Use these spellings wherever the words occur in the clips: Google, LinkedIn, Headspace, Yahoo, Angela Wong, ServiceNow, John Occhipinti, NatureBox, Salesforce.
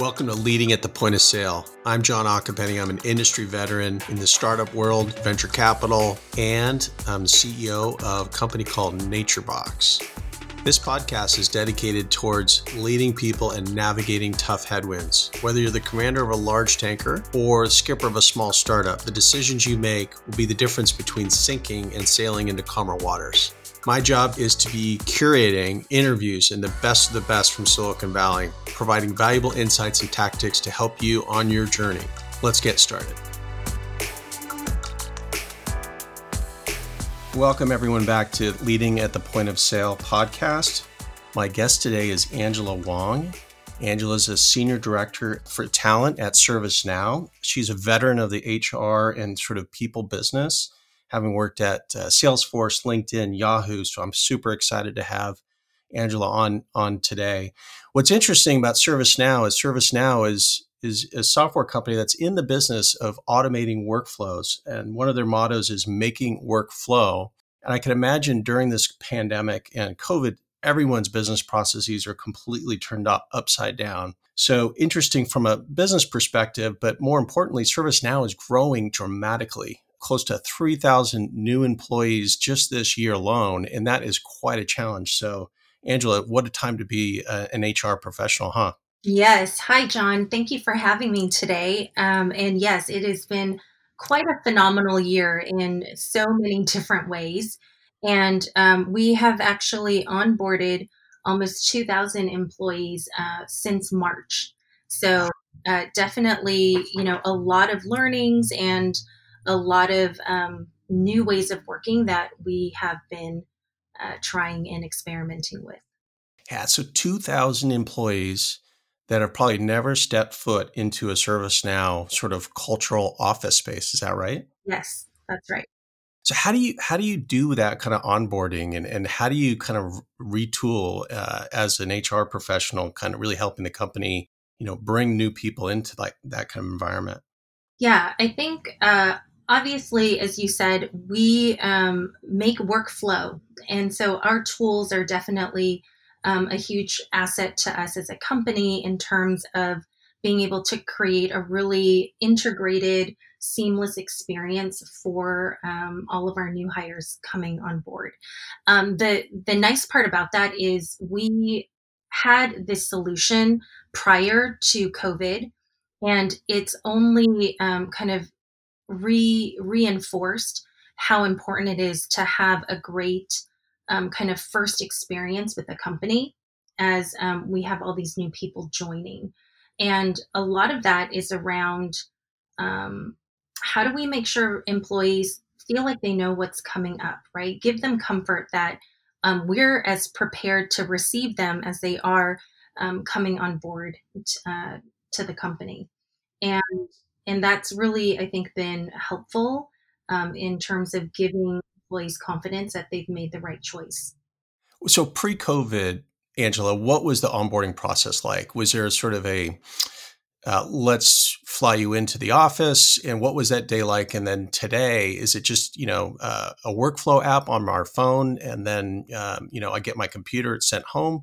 Welcome to Leading at the Point of Sale. I'm John Occhipinti. I'm an industry veteran in the startup world, venture capital, and I'm the CEO of a company called NatureBox. This podcast is dedicated towards leading people and navigating tough headwinds. Whether you're the commander of a large tanker or the skipper of a small startup, the decisions you make will be the difference between sinking and sailing into calmer waters. My job is to be curating interviews and the best of the best from Silicon Valley, providing valuable insights and tactics to help you on your journey. Let's get started. Welcome everyone back to Leading at the Point of Sale podcast. My guest today is Angela Wong. Angela is a senior director for talent at ServiceNow. She's a veteran of the HR and sort of people business, having worked at Salesforce, LinkedIn, Yahoo. So I'm super excited to have Angela on today. What's interesting about ServiceNow is a software company that's in the business of automating workflows. And one of their mottos is making workflow. And I can imagine during this pandemic and COVID, everyone's business processes are completely turned upside down. So interesting from a business perspective, but more importantly, ServiceNow is growing dramatically. Close to 3,000 new employees just this year alone, and that is quite a challenge. So, Angela, what a time to be an HR professional, huh? Yes. Hi, John. Thank you for having me today. And yes, it has been quite a phenomenal year in so many different ways. And we have actually onboarded almost 2,000 employees since March. So definitely, a lot of learnings and a lot of new ways of working that we have been trying and experimenting with. Yeah, so 2,000 employees that have probably never stepped foot into a ServiceNow sort of cultural office space. Is that right? Yes, that's right. So how do you do that kind of onboarding and how do you kind of retool as an HR professional, kind of really helping the company, bring new people into like that kind of environment? Yeah, I think obviously, as you said, we make workflow. And so our tools are definitely a huge asset to us as a company in terms of being able to create a really integrated, seamless experience for all of our new hires coming on board. The nice part about that is we had this solution prior to COVID. And it's only kind of reinforced how important it is to have a great kind of first experience with the company as we have all these new people joining. And a lot of that is around how do we make sure employees feel like they know what's coming up, right? Give them comfort that we're as prepared to receive them as they are coming on board to the company. And that's really, I think, been helpful in terms of giving employees confidence that they've made the right choice. So pre-COVID, Angela, what was the onboarding process like? Was there sort of a, let's fly you into the office? And what was that day like? And then today, is it just, a workflow app on our phone? And then, I get my computer, it's sent home.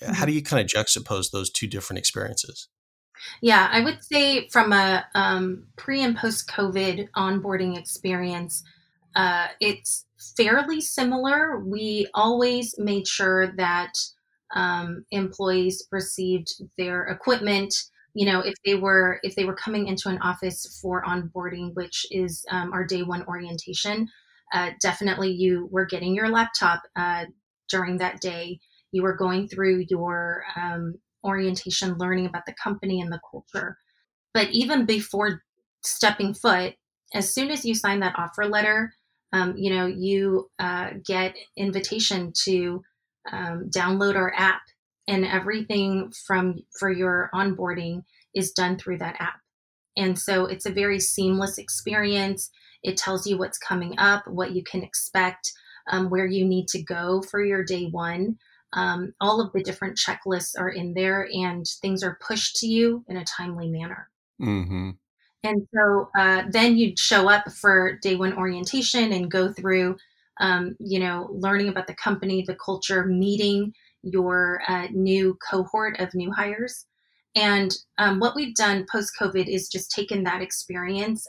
Mm-hmm. How do you kind of juxtapose those two different experiences? Yeah, I would say from a pre and post COVID onboarding experience, it's fairly similar. We always made sure that employees received their equipment. If they were coming into an office for onboarding, which is our day one orientation, definitely you were getting your laptop during that day. You were going through your orientation, learning about the company and the culture. But even before stepping foot, as soon as you sign that offer letter, you get invitation to download our app, and everything for your onboarding is done through that app. And so it's a very seamless experience. It tells you what's coming up, what you can expect, where you need to go for your day one. All of the different checklists are in there and things are pushed to you in a timely manner. Mm-hmm. And so then you'd show up for day one orientation and go through, learning about the company, the culture, meeting your new cohort of new hires. And what we've done post-COVID is just taken that experience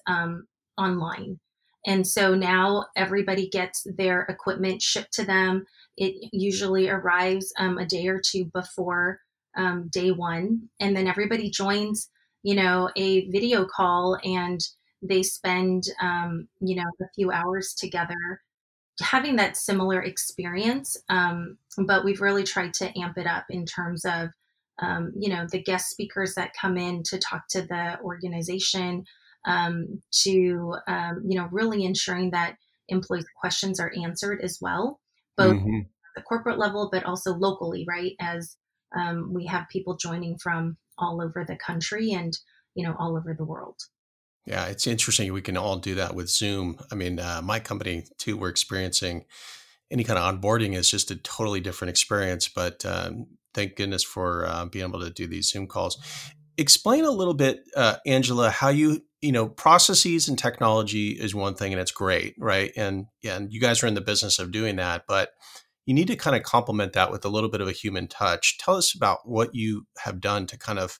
online. And so now everybody gets their equipment shipped to them. It usually arrives a day or two before day one. And then everybody joins, you know, a video call, and they spend, you know, a few hours together having that similar experience. But we've really tried to amp it up in terms of, you know, the guest speakers that come in to talk to the organization, to, you know, really ensuring that employees' questions are answered as well, both mm-hmm. at the corporate level, but also locally, right? As we have people joining from all over the country and, you know, all over the world. Yeah, it's interesting. We can all do that with Zoom. I mean, my company too, we're experiencing any kind of onboarding is just a totally different experience, but thank goodness for being able to do these Zoom calls. Explain a little bit, Angela, how you know, processes and technology is one thing, and it's great, right? And you guys are in the business of doing that, but you need to kind of complement that with a little bit of a human touch. Tell us about what you have done to kind of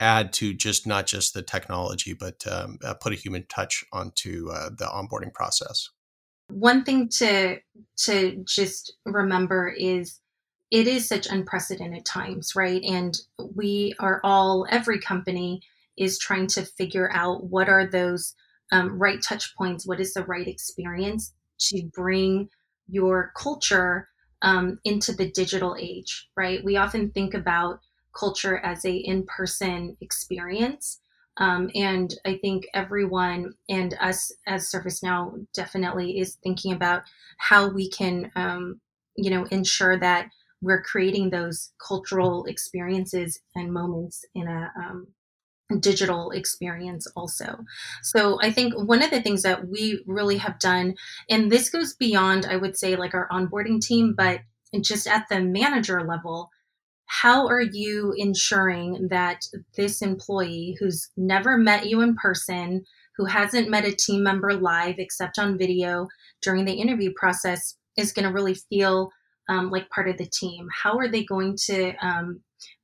add to just not just the technology, but put a human touch onto the onboarding process. One thing to just remember is it is such unprecedented times, right? And we are all, every company is trying to figure out what are those right touch points, what is the right experience to bring your culture into the digital age, right? We often think about culture as a in-person experience. And I think everyone and us as ServiceNow definitely is thinking about how we can, you know, ensure that we're creating those cultural experiences and moments in a digital experience also. So I think one of the things that we really have done, and this goes beyond, I would say, like our onboarding team, but just at the manager level, how are you ensuring that this employee who's never met you in person, who hasn't met a team member live except on video during the interview process, is going to really feel like part of the team? How are they going to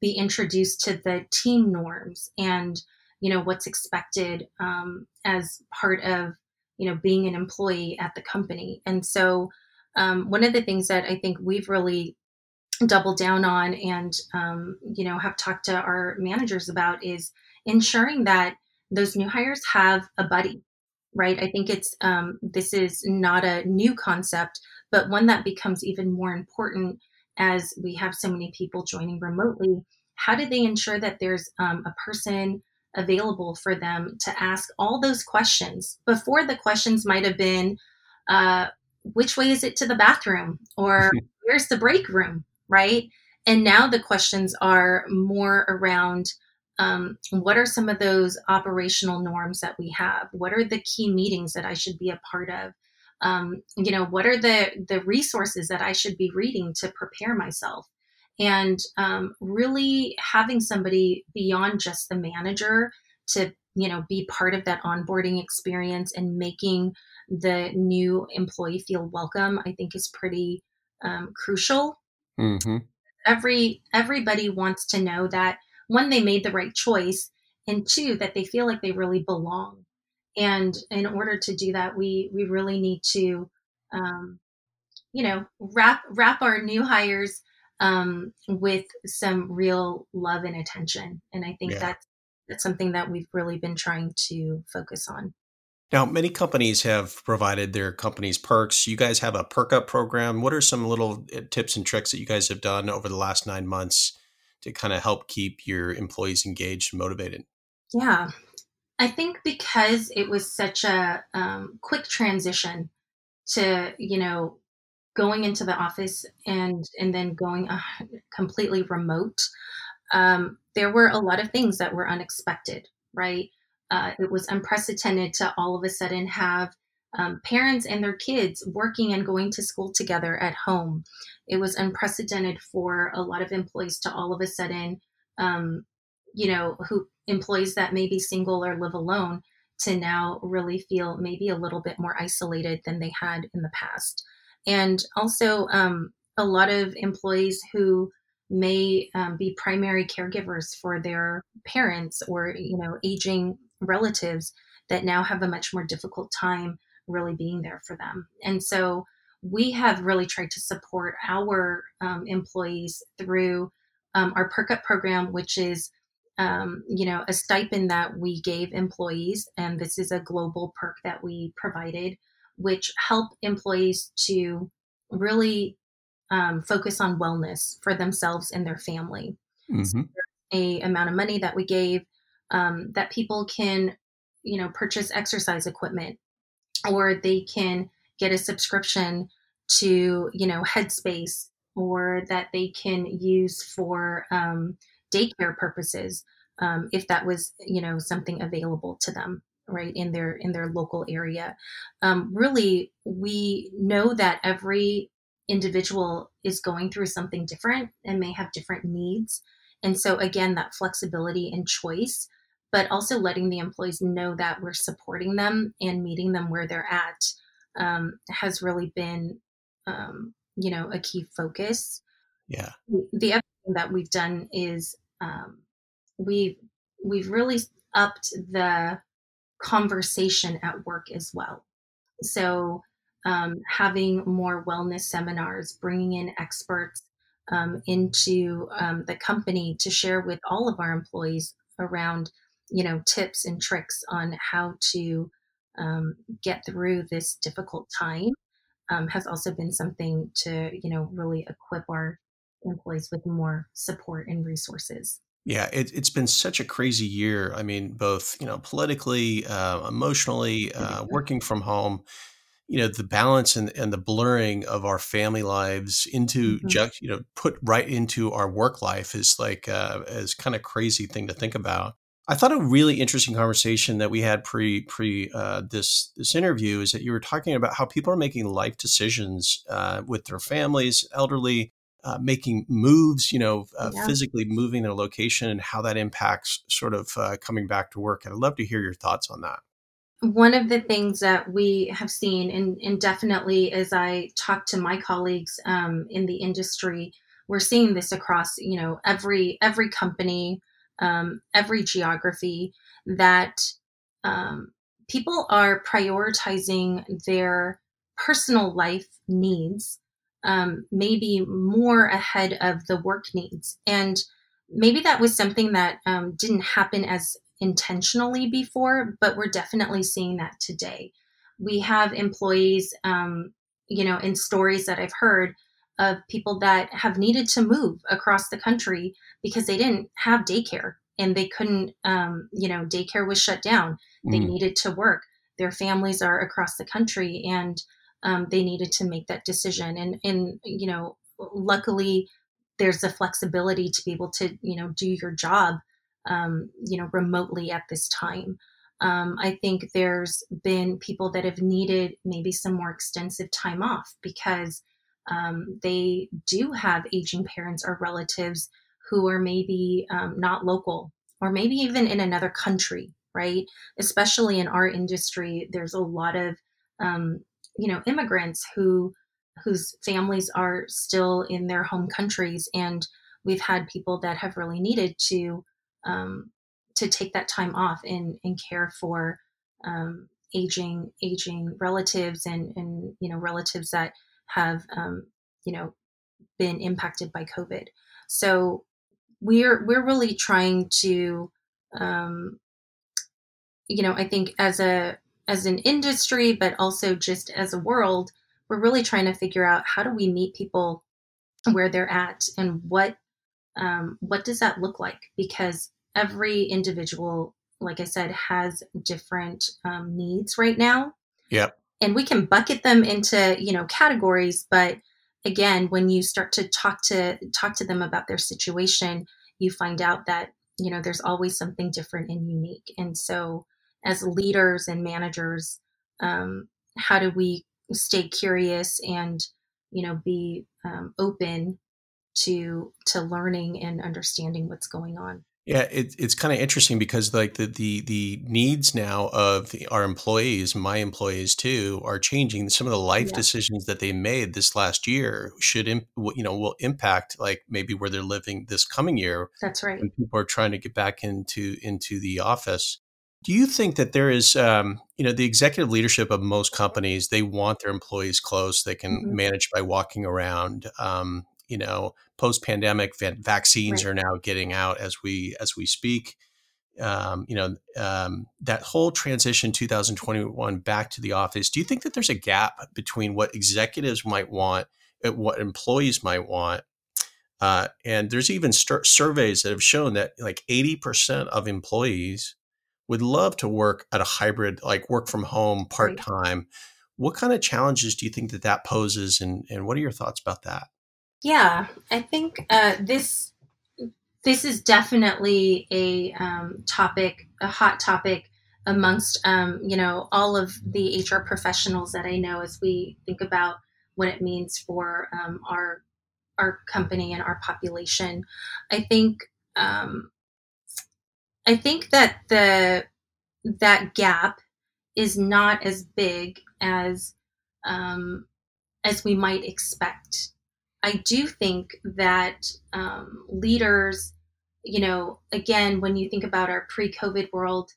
be introduced to the team norms and, you know, what's expected as part of, you know, being an employee at the company? And so one of the things that I think we've really doubled down on and, you know, have talked to our managers about is ensuring that those new hires have a buddy, right? I think it's, this is not a new concept, but one that becomes even more important as we have so many people joining remotely. How do they ensure that there's a person available for them to ask all those questions? Before, the questions might have been, which way is it to the bathroom, or where's the break room, right? And now the questions are more around what are some of those operational norms that we have? What are the key meetings that I should be a part of? You know, what are the resources that I should be reading to prepare myself? And really having somebody beyond just the manager to, you know, be part of that onboarding experience and making the new employee feel welcome, I think is pretty crucial. Mm-hmm. Everybody wants to know that, one, they made the right choice, and two, that they feel like they really belong. And in order to do that, we really need to, you know, wrap our new hires with some real love and attention. And I think that's something that we've really been trying to focus on. Now, many companies have provided their company's perks. You guys have a perk up program. What are some little tips and tricks that you guys have done over the last 9 months to kind of help keep your employees engaged and motivated? Yeah. I think because it was such a quick transition to, you know, going into the office and then going completely remote, there were a lot of things that were unexpected, right? It was unprecedented to all of a sudden have parents and their kids working and going to school together at home. It was unprecedented for a lot of employees to all of a sudden, you know, employees that may be single or live alone to now really feel maybe a little bit more isolated than they had in the past. And also a lot of employees who may be primary caregivers for their parents or, you know, aging relatives that now have a much more difficult time really being there for them. And so we have really tried to support our employees through our Perk Up program, which is, you know, a stipend that we gave employees. And this is a global perk that we provided, which help employees to really focus on wellness for themselves and their family. Mm-hmm. So a amount of money that we gave that people can, you know, purchase exercise equipment, or they can get a subscription to, you know, Headspace, or that they can use for daycare purposes, if that was, you know, something available to them, right, in their local area. Really, we know that every individual is going through something different and may have different needs. And so again, that flexibility and choice, but also letting the employees know that we're supporting them and meeting them where they're at has really been, you know, a key focus. Yeah. The other thing that we've done is we've really upped the conversation at work as well. So having more wellness seminars, bringing in experts into the company to share with all of our employees around, you know, tips and tricks on how to get through this difficult time has also been something to, you know, really equip our employees with more support and resources. Yeah, it's been such a crazy year. I mean, both, you know, politically, emotionally, working from home, you know, the balance and the blurring of our family lives into just, you know, put right into our work life is like is kind of crazy thing to think about. I thought a really interesting conversation that we had pre this interview is that you were talking about how people are making life decisions with their families, elderly, making moves, you know, physically moving their location, and how that impacts sort of coming back to work. I'd love to hear your thoughts on that. One of the things that we have seen, and definitely as I talk to my colleagues in the industry, we're seeing this across, you know, every company, every geography, that people are prioritizing their personal life needs maybe more ahead of the work needs. And maybe that was something that didn't happen as intentionally before, but we're definitely seeing that today. We have employees, you know, in stories that I've heard of people that have needed to move across the country because they didn't have daycare and they couldn't, you know, daycare was shut down. They needed to work. Their families are across the country, and they needed to make that decision. And, you know, luckily there's the flexibility to be able to, you know, do your job, you know, remotely at this time. I think there's been people that have needed maybe some more extensive time off because they do have aging parents or relatives who are maybe not local, or maybe even in another country, right? Especially in our industry, there's a lot of, you know, immigrants whose families are still in their home countries. And we've had people that have really needed to take that time off and care for aging relatives and, you know, relatives that have, you know, been impacted by COVID. So we're really trying to, you know, I think as an industry, but also just as a world, we're really trying to figure out how do we meet people where they're at, and what does that look like? Because every individual, like I said, has different needs right now. Yep. And we can bucket them into, you know, categories, but again, when you start to talk to them about their situation, you find out that, you know, there's always something different and unique. And so as leaders and managers, how do we stay curious and, you know, be open to learning and understanding what's going on? Yeah, it's kind of interesting because like the needs now of our employees, my employees too, are changing. Some of the life decisions that they made this last year should, will impact like maybe where they're living this coming year. That's right. When people are trying to get back into the office. Do you think that there is, the executive leadership of most companies, they want their employees close. They can manage by walking around. Post-pandemic vaccines are now getting out as we speak. That whole transition 2021 back to the office. Do you think that there's a gap between what executives might want and what employees might want? And there's even surveys that have shown that like 80% of employees would love to work at a hybrid, like work from home part-time. Right. What kind of challenges do you think that poses? And what are your thoughts about that? Yeah, I think this is definitely a hot topic amongst, all of the HR professionals that I know as we think about what it means for our company and our population. I think that that gap is not as big as we might expect. I do think that leaders, again, when you think about our pre-COVID world,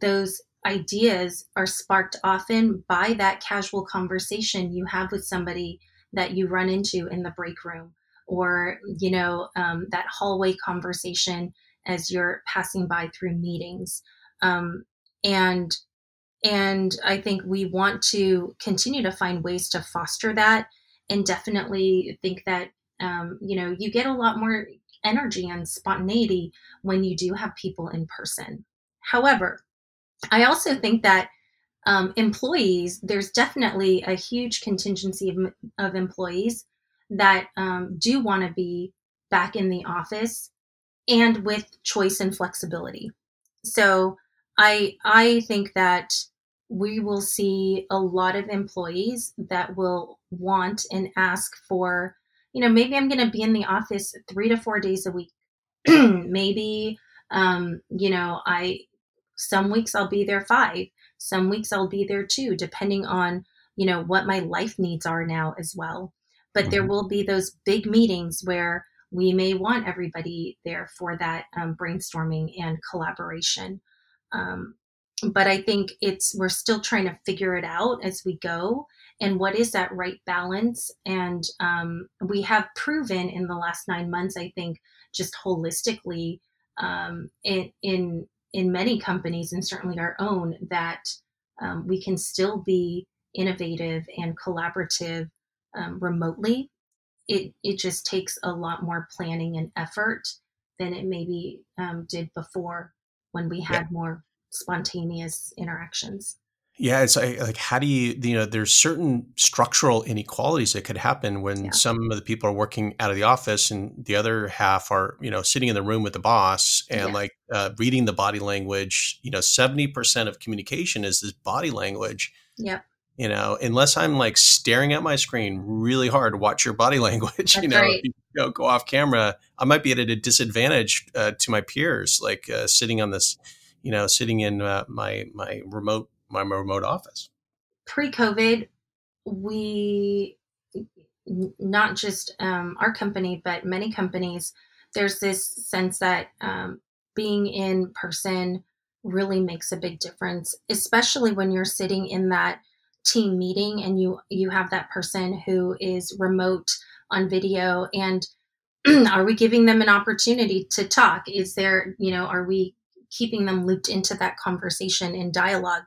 those ideas are sparked often by that casual conversation you have with somebody that you run into in the break room or, that hallway conversation as you're passing by through meetings. And I think we want to continue to find ways to foster that. And definitely think that, you get a lot more energy and spontaneity when you do have people in person. However, I also think that employees, there's definitely a huge contingency of employees that do want to be back in the office and with choice and flexibility. So I think that we will see a lot of employees that will want and ask for, maybe I'm going to be in the office 3 to 4 days a week. Maybe, some weeks I'll be there 5, some weeks I'll be there 2, depending on, what my life needs are now as well. But there will be those big meetings where we may want everybody there for that brainstorming and collaboration. But I think we're still trying to figure it out as we go. And what is that right balance? And we have proven in the last 9 months, I think, just holistically in many companies and certainly our own, that we can still be innovative and collaborative remotely. It just takes a lot more planning and effort than it maybe did before when we had more spontaneous interactions. Yeah, it's like how do you there's certain structural inequalities that could happen when some of the people are working out of the office and the other half are, sitting in the room with the boss and reading the body language. 70% of communication is this body language. Yeah. Unless I'm like staring at my screen really hard to watch your body language, right. If you go off camera, I might be at a disadvantage to my peers, like sitting on this, sitting in my remote office. Pre-COVID, we, not just our company, but many companies, there's this sense that being in person really makes a big difference, especially when you're sitting in that team meeting and you have that person who is remote on video. And are we giving them an opportunity to talk? Is there, are we keeping them looped into that conversation and dialogue?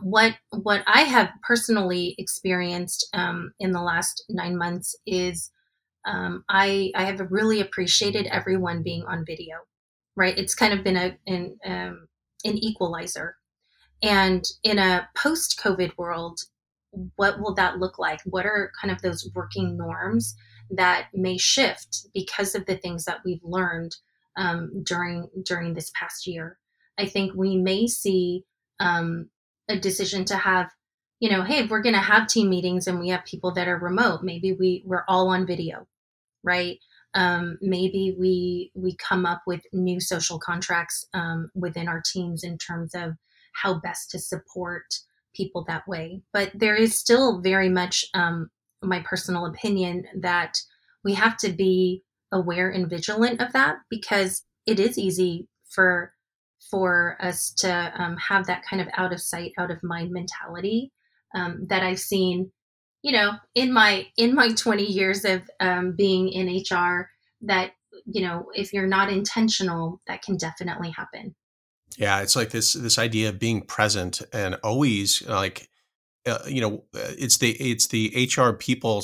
What I have personally experienced in the last 9 months is I have really appreciated everyone being on video, right? It's kind of been an equalizer. And in a post-COVID world, what will that look like? What are kind of those working norms that may shift because of the things that we've learned during this past year? I think we may see a decision to have, hey, we're going to have team meetings and we have people that are remote. Maybe we're all on video, right? Maybe we come up with new social contracts within our teams in terms of how best to support people that way. But there is still very much my personal opinion that we have to be aware and vigilant of that, because it is easy for us to have that kind of out of sight, out of mind mentality that I've seen, you know, in my 20 years of being in HR, that, you know, if you're not intentional, that can definitely happen. Yeah, it's like this idea of being present and always like, you know, it's the HR people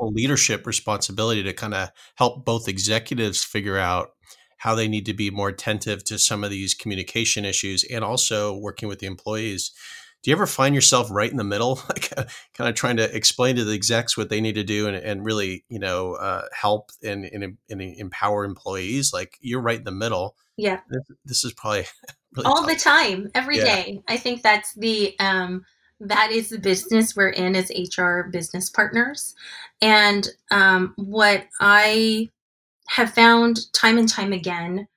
leadership responsibility to kind of help both executives figure out how they need to be more attentive to some of these communication issues, and also working with the employees. Do you ever find yourself right in the middle, like kind of trying to explain to the execs what they need to do and really, you know, help and empower employees? Like, you're right in the middle. Yeah. This is probably really all tough. The time, every day. I think that's that is the business we're in as HR business partners. And what I have found time and time again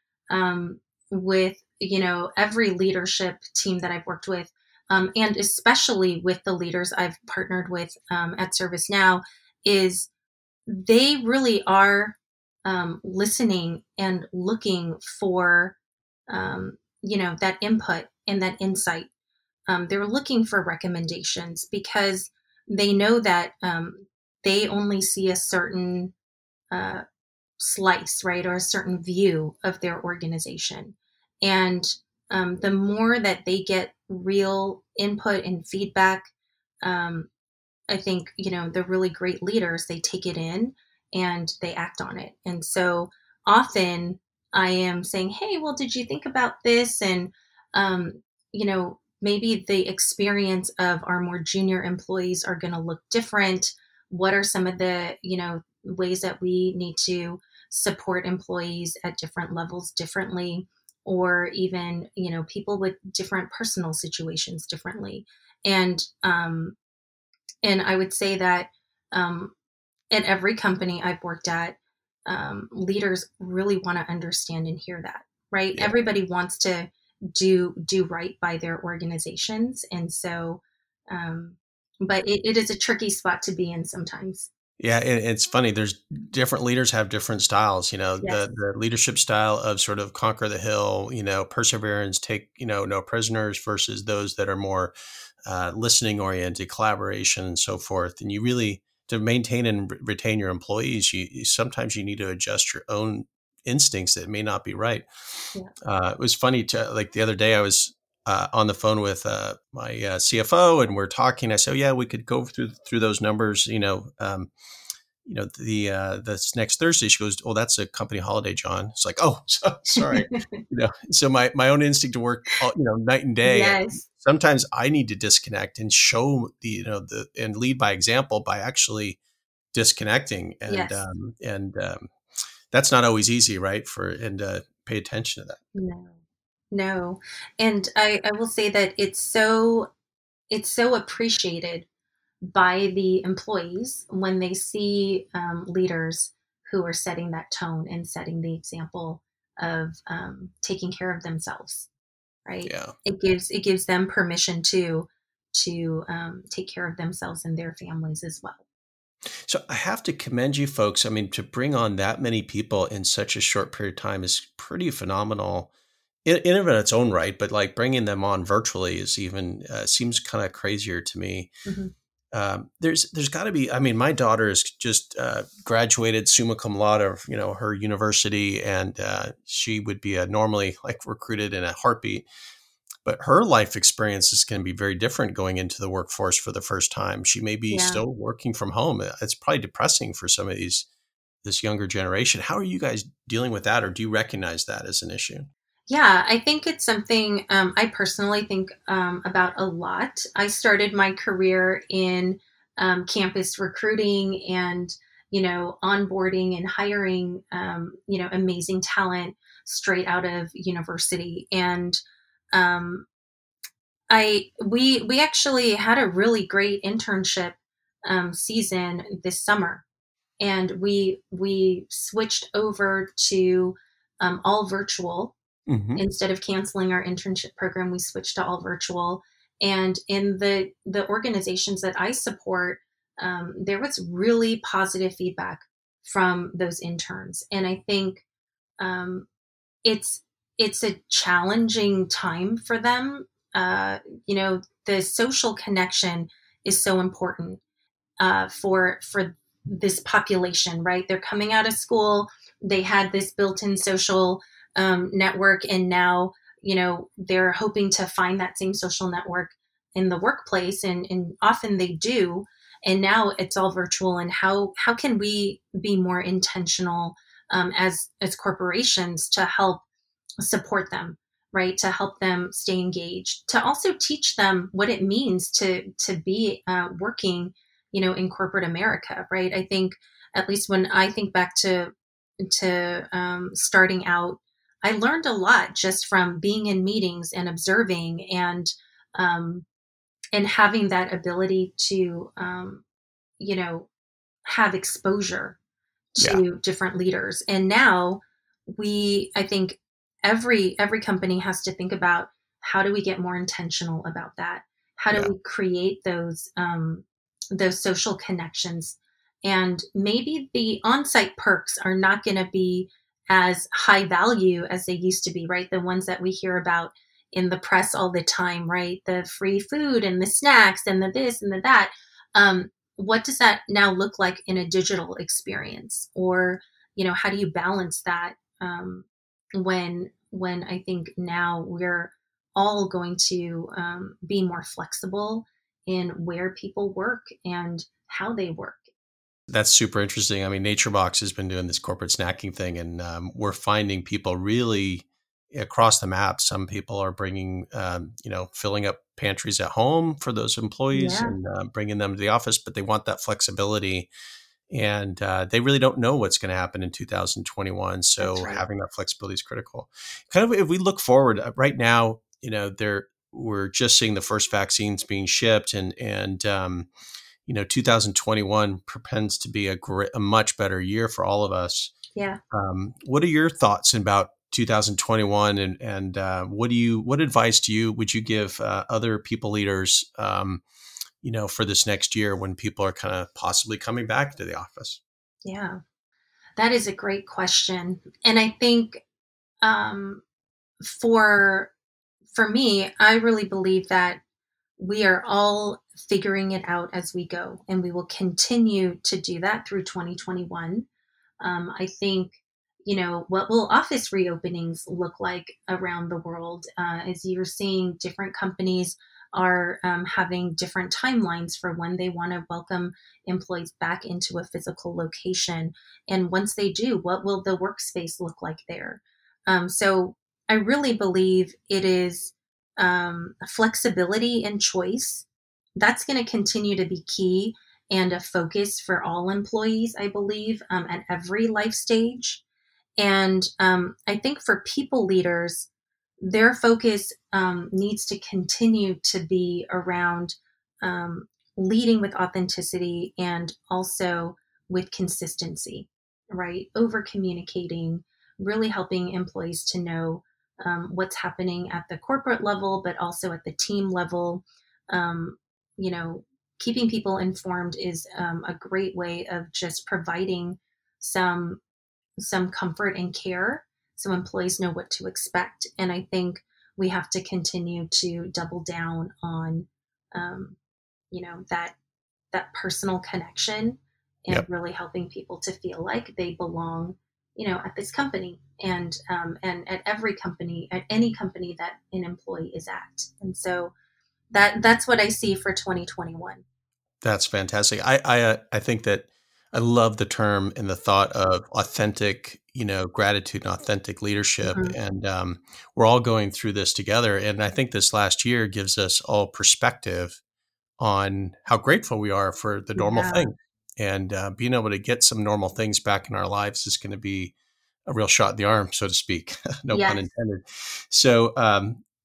with, you know, every leadership team that I've worked with, and especially with the leaders I've partnered with at ServiceNow, is they really are listening and looking for, you know, that input and that insight. They're looking for recommendations because they know that they only see a certain slice, right, or a certain view of their organization. And the more that they get real input and feedback, I think, you know, the really great leaders, they take it in and they act on it. And so often I am saying, hey, well, did you think about this? And, you know, maybe the experience of our more junior employees are going to look different. What are some of the, you know, ways that we need to support employees at different levels differently, or even, you know, people with different personal situations differently. And I would say that at every company I've worked at, leaders really want to understand and hear that, right? Yeah. Everybody wants to do right by their organizations. And so, but it is a tricky spot to be in sometimes. Yeah, and it's funny. There's different leaders have different styles, you know, yes. the leadership style of sort of conquer the hill, you know, perseverance, take, you know, no prisoners, versus those that are more listening oriented, collaboration and so forth. And you really, to maintain and retain your employees, you sometimes need to adjust your own instincts that may not be right. Yeah. It was funny to, like, the other day I was on the phone with my CFO, and we're talking. I said, oh, "Yeah, we could go through those numbers." You know, this next Thursday. She goes, "Oh, that's a company holiday, John." It's like, "Oh, sorry." You know, so my own instinct to work, you know, night and day. Yes. Sometimes I need to disconnect and show and lead by example by actually disconnecting, and yes. That's not always easy, right? Pay attention to that. No. No. And I will say that it's so appreciated by the employees when they see leaders who are setting that tone and setting the example of taking care of themselves, right? Yeah. It gives them permission to take care of themselves and their families as well. So I have to commend you folks. I mean, to bring on that many people in such a short period of time is pretty phenomenal. In and of its own right, but like bringing them on virtually is even seems kind of crazier to me. Mm-hmm. There's got to be. I mean, my daughter has just graduated summa cum laude of, you know, her university, and she would be normally like recruited in a heartbeat. But her life experience is going to be very different going into the workforce for the first time. She may be still working from home. It's probably depressing for some of this younger generation. How are you guys dealing with that, or do you recognize that as an issue? Yeah, I think it's something I personally think about a lot. I started my career in campus recruiting and, you know, onboarding and hiring, you know, amazing talent straight out of university. And we actually had a really great internship season this summer. and we switched over to all virtual. Mm-hmm. Instead of canceling our internship program, we switched to all virtual. And in the organizations that I support, there was really positive feedback from those interns. And I think it's a challenging time for them. You know, the social connection is so important for this population, right? They're coming out of school. They had this built-in social network, and now, you know, they're hoping to find that same social network in the workplace, and often they do. And now it's all virtual. And how can we be more intentional as corporations to help support them, right? To help them stay engaged, to also teach them what it means to be working, you know, in corporate America, right? I think, at least when I think back to starting out, I learned a lot just from being in meetings and observing and having that ability to, you know, have exposure to different leaders. And now I think every company has to think about, how do we get more intentional about that? How do we create those social connections? And maybe the on-site perks are not going to be as high value as they used to be, right? The ones that we hear about in the press all the time, right? The free food and the snacks and the this and the that. What does that now look like in a digital experience? Or, you know, how do you balance that when I think now we're all going to be more flexible in where people work and how they work? That's super interesting. I mean, NatureBox has been doing this corporate snacking thing, and we're finding people really across the map. Some people are bringing, you know, filling up pantries at home for those employees and bringing them to the office, but they want that flexibility, and they really don't know what's going to happen in 2021. So having that flexibility is critical. Kind of, if we look forward right now, you know, we're just seeing the first vaccines being shipped, and you know, 2021 propends to be a much better year for all of us. Yeah. What are your thoughts about 2021, and what advice would you give other people leaders, you know, for this next year when people are kind of possibly coming back to the office? Yeah, that is a great question, and I think for me, I really believe that we are all figuring it out as we go, and we will continue to do that through 2021. I think, you know, what will office reopenings look like around the world? As you're seeing, different companies are having different timelines for when they want to welcome employees back into a physical location. And once they do, what will the workspace look like there? So I really believe it is flexibility and choice. That's going to continue to be key and a focus for all employees, I believe, at every life stage. And I think for people leaders, their focus needs to continue to be around leading with authenticity and also with consistency, right? Over communicating, really helping employees to know what's happening at the corporate level, but also at the team level. You know, keeping people informed is a great way of just providing some comfort and care, so employees know what to expect. And I think we have to continue to double down on, you know, that personal connection and really helping people to feel like they belong, you know, at this company and at every company, at any company that an employee is at. And so that's what I see for 2021. That's fantastic. I think that I love the term and the thought of authentic, you know, gratitude and authentic leadership. Mm-hmm. And we're all going through this together. And I think this last year gives us all perspective on how grateful we are for the normal thing. And being able to get some normal things back in our lives is going to be a real shot in the arm, so to speak. No pun intended. So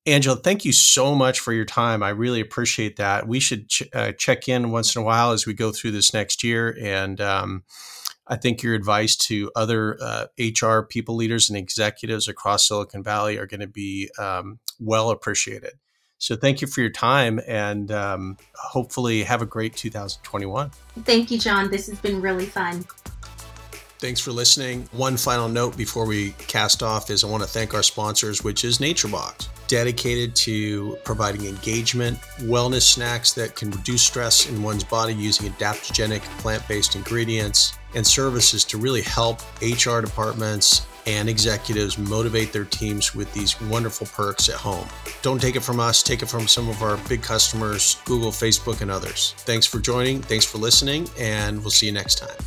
Angela, thank you so much for your time. I really appreciate that. We should check in once in a while as we go through this next year. And I think your advice to other HR people, leaders, and executives across Silicon Valley are going to be well appreciated. So thank you for your time, and hopefully have a great 2021. Thank you, John. This has been really fun. Thanks for listening. One final note before we cast off is I want to thank our sponsors, which is NatureBox, dedicated to providing engagement, wellness snacks that can reduce stress in one's body using adaptogenic plant-based ingredients and services to really help HR departments and executives motivate their teams with these wonderful perks at home. Don't take it from us, take it from some of our big customers, Google, Facebook, and others. Thanks for joining. Thanks for listening, and we'll see you next time.